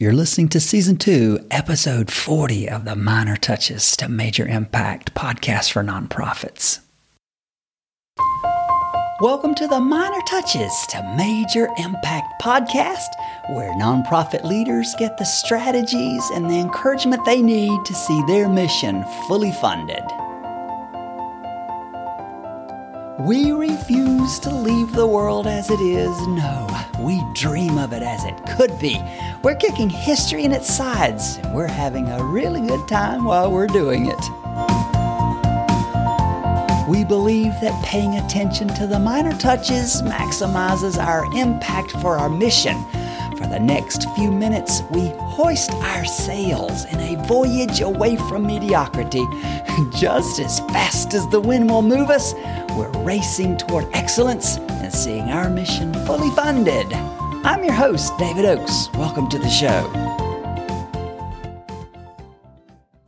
You're listening to Season 2, Episode 40 of the Minor Touches to Major Impact podcast for nonprofits. Welcome to the Minor Touches to Major Impact podcast, where nonprofit leaders get the strategies and the encouragement they need to see their mission fully funded. We refuse to leave the world as it is. No, we dream of it as it could be. We're kicking history in its sides, and we're having a really good time while we're doing it. We believe that paying attention to the minor touches maximizes our impact for our mission. For the next few minutes, we hoist our sails in a voyage away from mediocrity. Just as fast as the wind will move us, we're racing toward excellence and seeing our mission fully funded. I'm your host, David Oakes. Welcome to the show.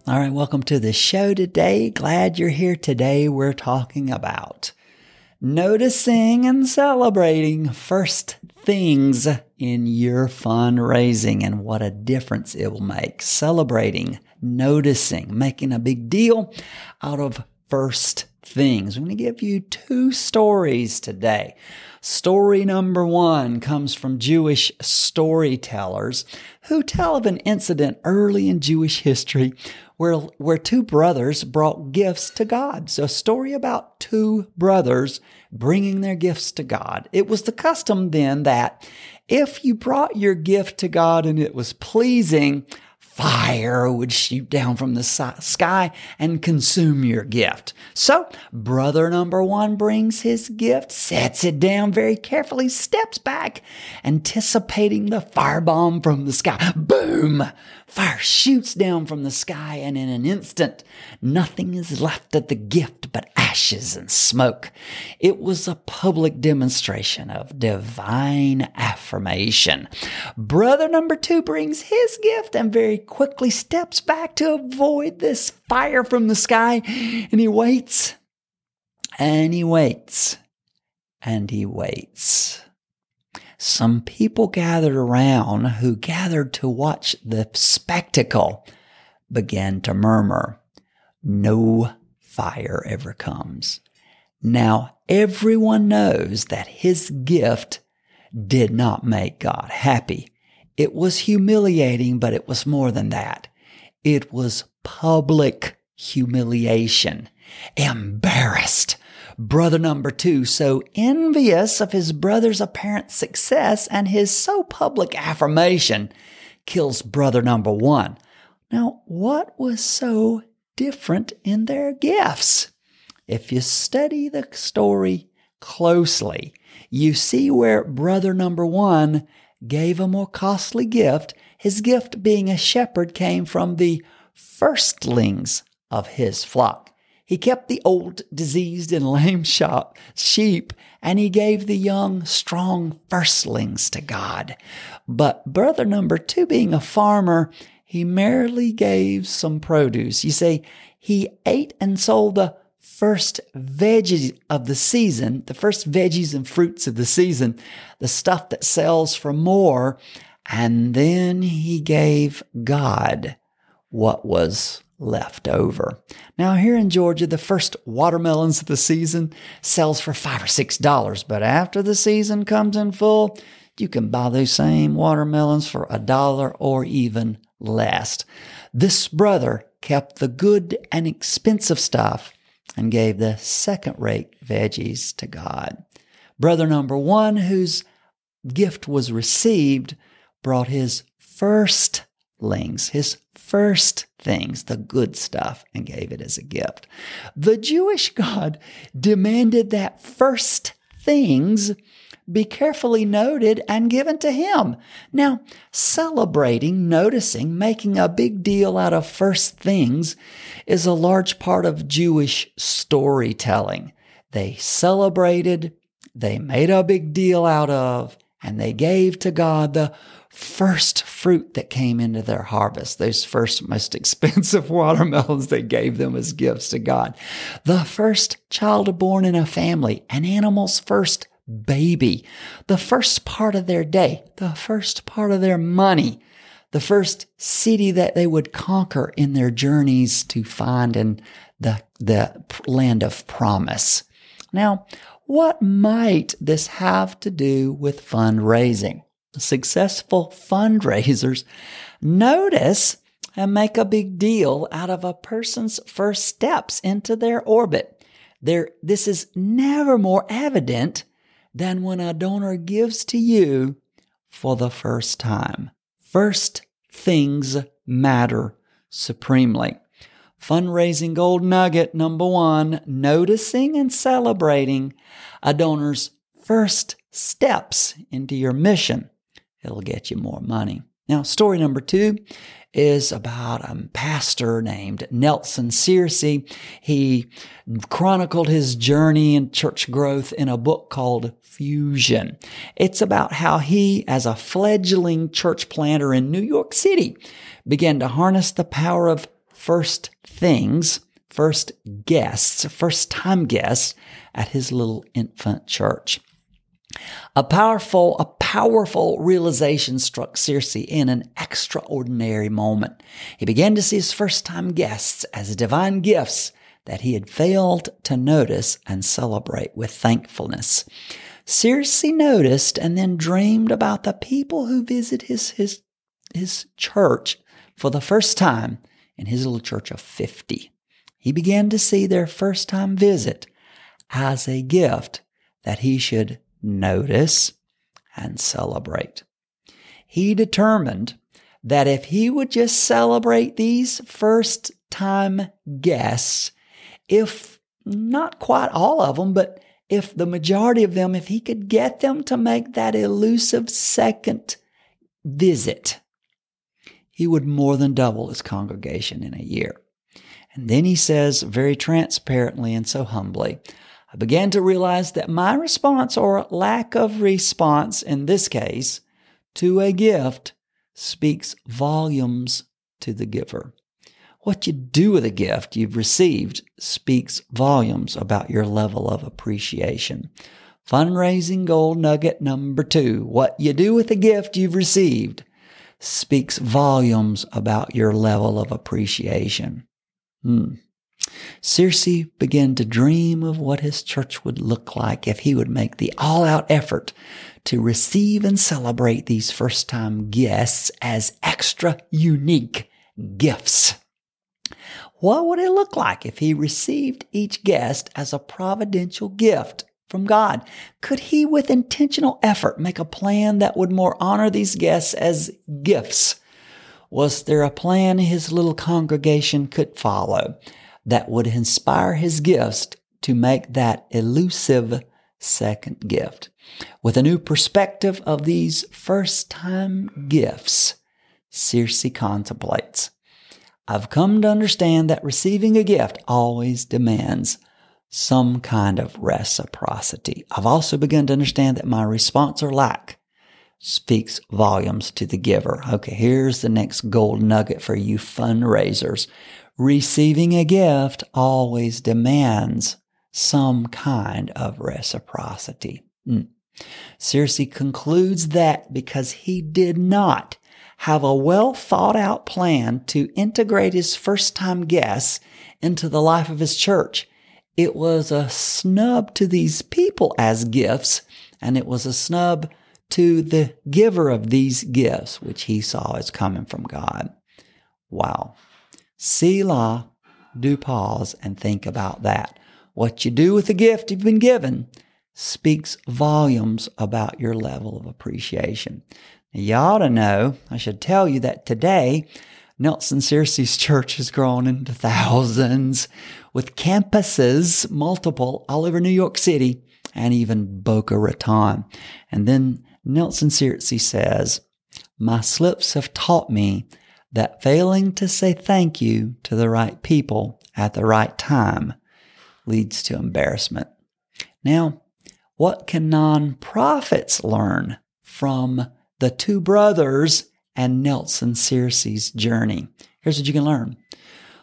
All right, welcome to the show today. Glad you're here today. We're talking about noticing and celebrating first things in your fundraising and what a difference it will make. Celebrating, noticing, making a big deal out of first things. I'm going to give you two stories today. Story number one comes from Jewish storytellers who tell of an incident early in Jewish history where two brothers brought gifts to God. So a story about two brothers bringing their gifts to God. It was the custom then that if you brought your gift to God and it was pleasing, fire would shoot down from the sky and consume your gift. So, brother number one brings his gift, sets it down very carefully, steps back, anticipating the firebomb from the sky. Boom! Fire shoots down from the sky, and in an instant, nothing is left of the gift but ashes and smoke. It was a public demonstration of divine affirmation. Brother number two brings his gift and very quickly steps back to avoid this fire from the sky, and he waits. Some people gathered around who gathered to watch the spectacle began to murmur, "No fire ever comes." Now everyone knows that his gift did not make God happy. It was humiliating, but it was more than that. It was public humiliation. Embarrassed. Brother number two, so envious of his brother's apparent success and his so public affirmation, kills brother number one. Now, what was so different in their gifts? If you study the story closely, you see where brother number one gave a more costly gift. His gift, being a shepherd, came from the firstlings of his flock. He kept the old, diseased, and lame sheep, and he gave the young, strong firstlings to God. But brother number two, being a farmer, he merely gave some produce. You see, he ate and sold the first veggies of the season, the first veggies and fruits of the season, the stuff that sells for more, and then he gave God what was left over. Now here in Georgia, the first watermelons of the season sells for $5 or $6, but after the season comes in full, you can buy those same watermelons for $1 or even less. This brother kept the good and expensive stuff and gave the second-rate veggies to God. Brother number one, whose gift was received, brought his firstlings, the good stuff, and gave it as a gift. The Jewish God demanded that first things be carefully noted and given to him. Now, celebrating, noticing, making a big deal out of first things is a large part of Jewish storytelling. They celebrated, they made a big deal out of, and they gave to God the first fruit that came into their harvest, those first most expensive watermelons they gave them as gifts to God. The first child born in a family, an animal's first baby, the first part of their day, the first part of their money, the first city that they would conquer in their journeys to finding the land of promise. Now, what might this have to do with fundraising? Successful fundraisers notice and make a big deal out of a person's first steps into their orbit. This is never more evident than when a donor gives to you for the first time. First things matter supremely. Fundraising gold nugget number one, noticing and celebrating a donor's first steps into your mission. It'll get you more money. Now, story number two is about a pastor named Nelson Searcy. He chronicled his journey in church growth in a book called Fusion. It's about how he, as a fledgling church planter in New York City, began to harness the power of first things, first guests, first-time guests at his little infant church. A powerful realization struck Searcy in an extraordinary moment. He began to see his first-time guests as divine gifts that he had failed to notice and celebrate with thankfulness. Searcy noticed and then dreamed about the people who visit his church for the first time in his little church of 50. He began to see their first-time visit as a gift that he should notice and celebrate. He determined that if he would just celebrate these first-time guests, if not quite all of them, but if the majority of them, if he could get them to make that elusive second visit, he would more than double his congregation in a year. And then he says very transparently and so humbly, I began to realize that my response or lack of response in this case to a gift speaks volumes to the giver. What you do with a gift you've received speaks volumes about your level of appreciation. Fundraising gold nugget number two, what you do with a gift you've received speaks volumes about your level of appreciation. Searcy began to dream of what his church would look like if he would make the all-out effort to receive and celebrate these first-time guests as extra unique gifts. What would it look like if he received each guest as a providential gift from God? Could he, with intentional effort, make a plan that would more honor these guests as gifts? Was there a plan his little congregation could follow that would inspire his gifts to make that elusive second gift? With a new perspective of these first-time gifts, Searcy contemplates, I've come to understand that receiving a gift always demands some kind of reciprocity. I've also begun to understand that my response or lack speaks volumes to the giver. Okay, here's the next gold nugget for you fundraisers. Receiving a gift always demands some kind of reciprocity. Searcy concludes that because he did not have a well-thought-out plan to integrate his first-time guests into the life of his church, it was a snub to these people as gifts, and it was a snub to the giver of these gifts, which he saw as coming from God. Wow. Selah, do pause and think about that. What you do with the gift you've been given speaks volumes about your level of appreciation. Now, you ought to know, I should tell you that today, Nelson Searcy's church has grown into thousands with campuses, multiple, all over New York City and even Boca Raton. And then Nelson Searcy says, my slips have taught me that failing to say thank you to the right people at the right time leads to embarrassment. Now, what can nonprofits learn from the two brothers and Nelson Searcy's journey? Here's what you can learn.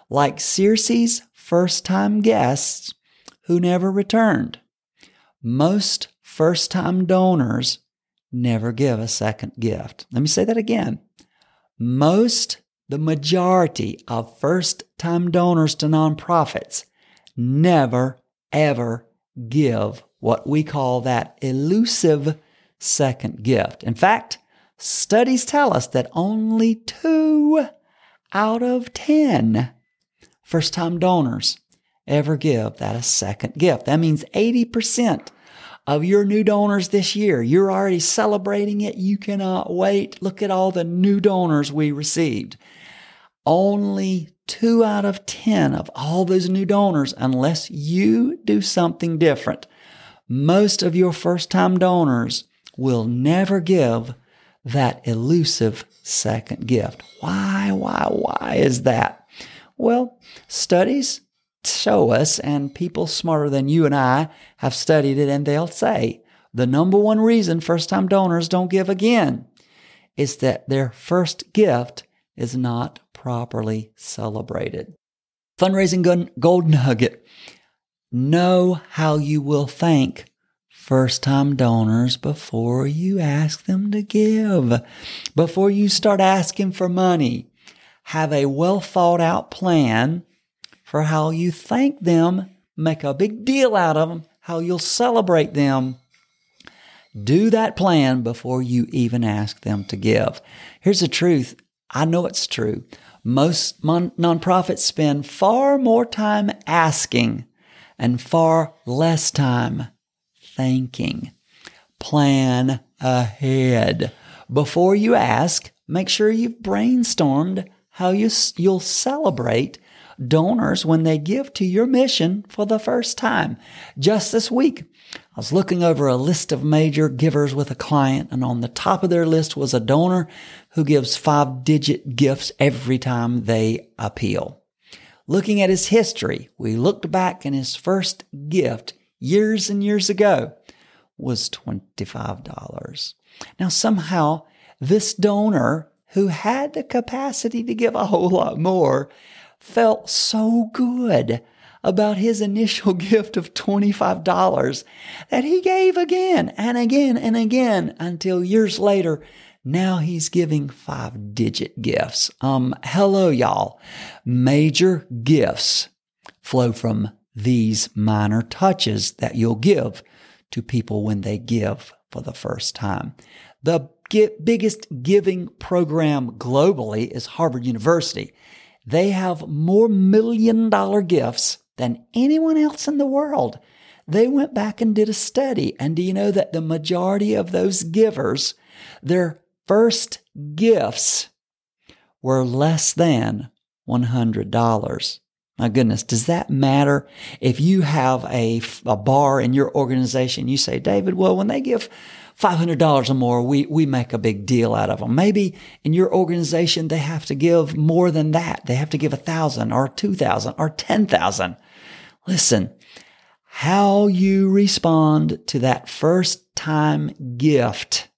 Like Searcy's first-time guests who never returned, most first-time donors never give a second gift. Let me say that again. the majority of first-time donors to nonprofits never, ever give what we call that elusive second gift. In fact, studies tell us that only 2 out of 10 first-time donors ever give that a second gift. That means 80% of your new donors this year. You're already celebrating it. You cannot wait. Look at all the new donors we received. Only 2 out of 10 of all those new donors, unless you do something different, most of your first-time donors will never give that elusive second gift. Why is that? Well, studies show us, and people smarter than you and I have studied it, and they'll say the number one reason first-time donors don't give again is that their first gift is not properly celebrated. Fundraising gold nugget. Know how you will thank first-time donors before you ask them to give. Before you start asking for money, have a well-thought-out plan for how you thank them, make a big deal out of them, how you'll celebrate them. Do that plan before you even ask them to give. Here's the truth. I know it's true. Most nonprofits spend far more time asking and far less time thanking. Plan ahead. Before you ask, make sure you've brainstormed how you'll celebrate donors when they give to your mission for the first time. Just this week, I was looking over a list of major givers with a client, and on the top of their list was a donor who gives 5-digit gifts every time they appeal. Looking at his history, we looked back, and his first gift years and years ago was $25. Now, somehow, this donor who had the capacity to give a whole lot more felt so good about his initial gift of $25 that he gave again and again and again until years later, now he's giving 5-digit gifts. Hello, y'all. Major gifts flow from these minor touches that you'll give to people when they give for the first time. The biggest giving program globally is Harvard University. They have more million-dollar gifts than anyone else in the world. They went back and did a study, and do you know that the majority of those givers, their first gifts were less than $100. My goodness, does that matter? If you have a bar in your organization, you say, David, well, when they give $500 or more, we make a big deal out of them. Maybe in your organization, they have to give more than that. They have to give $1,000 or $2,000 or $10,000. Listen, how you respond to that first-time gift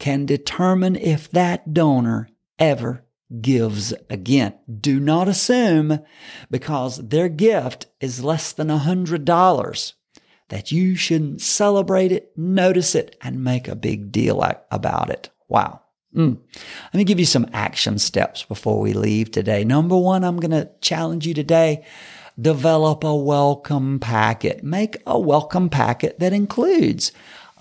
can determine if that donor ever gives again. Do not assume because their gift is less than $100 that you shouldn't celebrate it, notice it, and make a big deal about it. Wow. Let me give you some action steps before we leave today. Number one, I'm going to challenge you today. Develop a welcome packet. Make a welcome packet that includes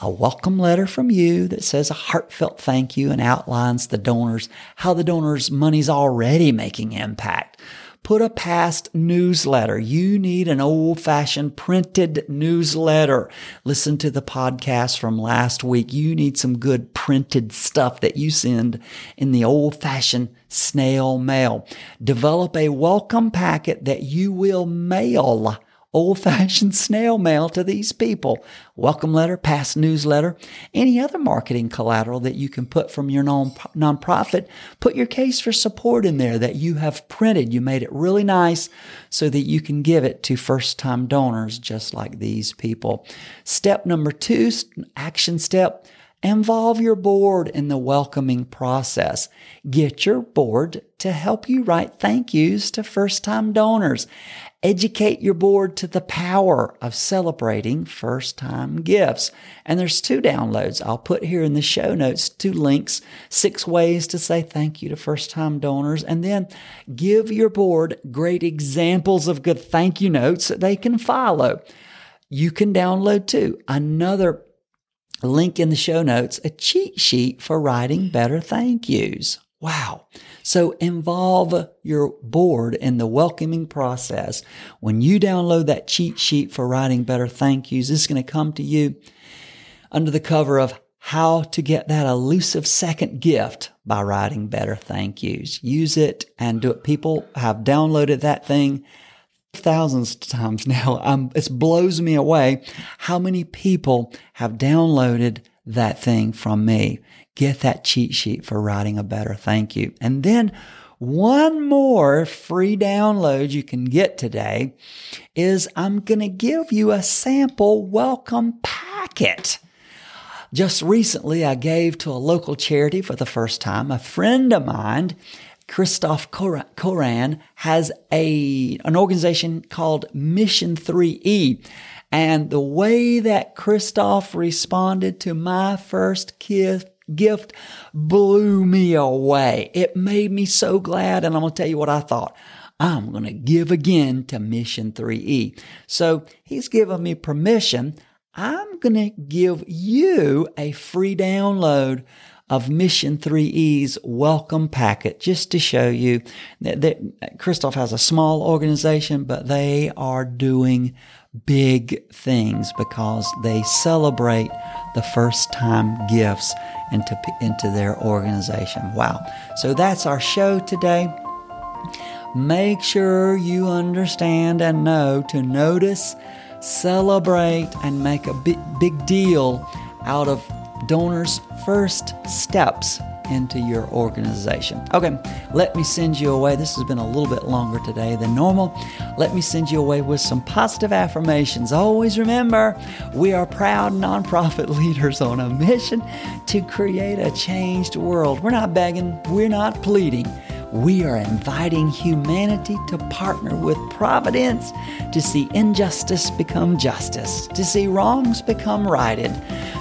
a welcome letter from you that says a heartfelt thank you and outlines the donors, how the donors' money's already making impact. Put a past newsletter. You need an old-fashioned printed newsletter. Listen to the podcast from last week. You need some good printed stuff that you send in the old-fashioned snail mail. Develop a welcome packet that you will mail, old-fashioned snail mail, to these people. Welcome letter, past newsletter, any other marketing collateral that you can put from your nonprofit. Put your case for support in there that you have printed. You made it really nice so that you can give it to first-time donors just like these people. Step number 2, action step, Involve your board in the welcoming process. Get your board to help you write thank yous to first-time donors. Educate your board to the power of celebrating first-time gifts. And there's 2 downloads I'll put here in the show notes, 2 links, 6 ways to say thank you to first-time donors. And then give your board great examples of good thank you notes that they can follow. You can download, too, another link in the show notes, a cheat sheet for writing better thank yous. Wow. So involve your board in the welcoming process. When you download that cheat sheet for writing better thank yous, it's going to come to you under the cover of how to get that elusive second gift by writing better thank yous. Use it and do it. People have downloaded that thing thousands of times now. It blows me away how many people have downloaded that thing from me. Get that cheat sheet for writing a better thank you. And then one more free download you can get today is I'm going to give you a sample welcome packet. Just recently, I gave to a local charity for the first time. A friend of mine, Christoph Koran, has an organization called Mission 3E. And the way that Christoph responded to my first gift blew me away. It made me so glad. And I'm going to tell you what I thought. I'm going to give again to Mission 3E. So he's given me permission. I'm going to give you a free download of Mission 3E's welcome packet, just to show you that Christoph has a small organization, but they are doing big things because they celebrate the first-time gifts into their organization. Wow. So that's our show today. Make sure you understand and know to notice, celebrate, and make a big deal out of donors' first steps into your organization. Okay, let me send you away. This has been a little bit longer today than normal. Let me send you away with some positive affirmations. Always remember, we are proud nonprofit leaders on a mission to create a changed world. We're not begging, we're not pleading. We are inviting humanity to partner with providence to see injustice become justice, to see wrongs become righted,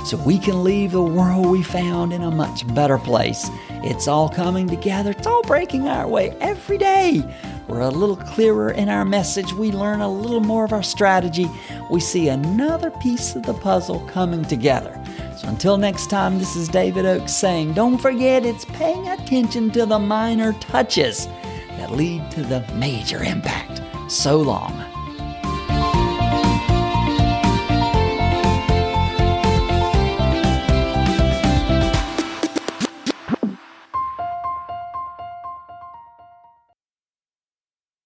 so we can leave the world we found in a much better place. It's all coming together. It's all breaking our way every day. We're a little clearer in our message. We learn a little more of our strategy. We see another piece of the puzzle coming together. So until next time, this is David Oakes saying, don't forget, it's paying attention to the minor touches that lead to the major impact. So long.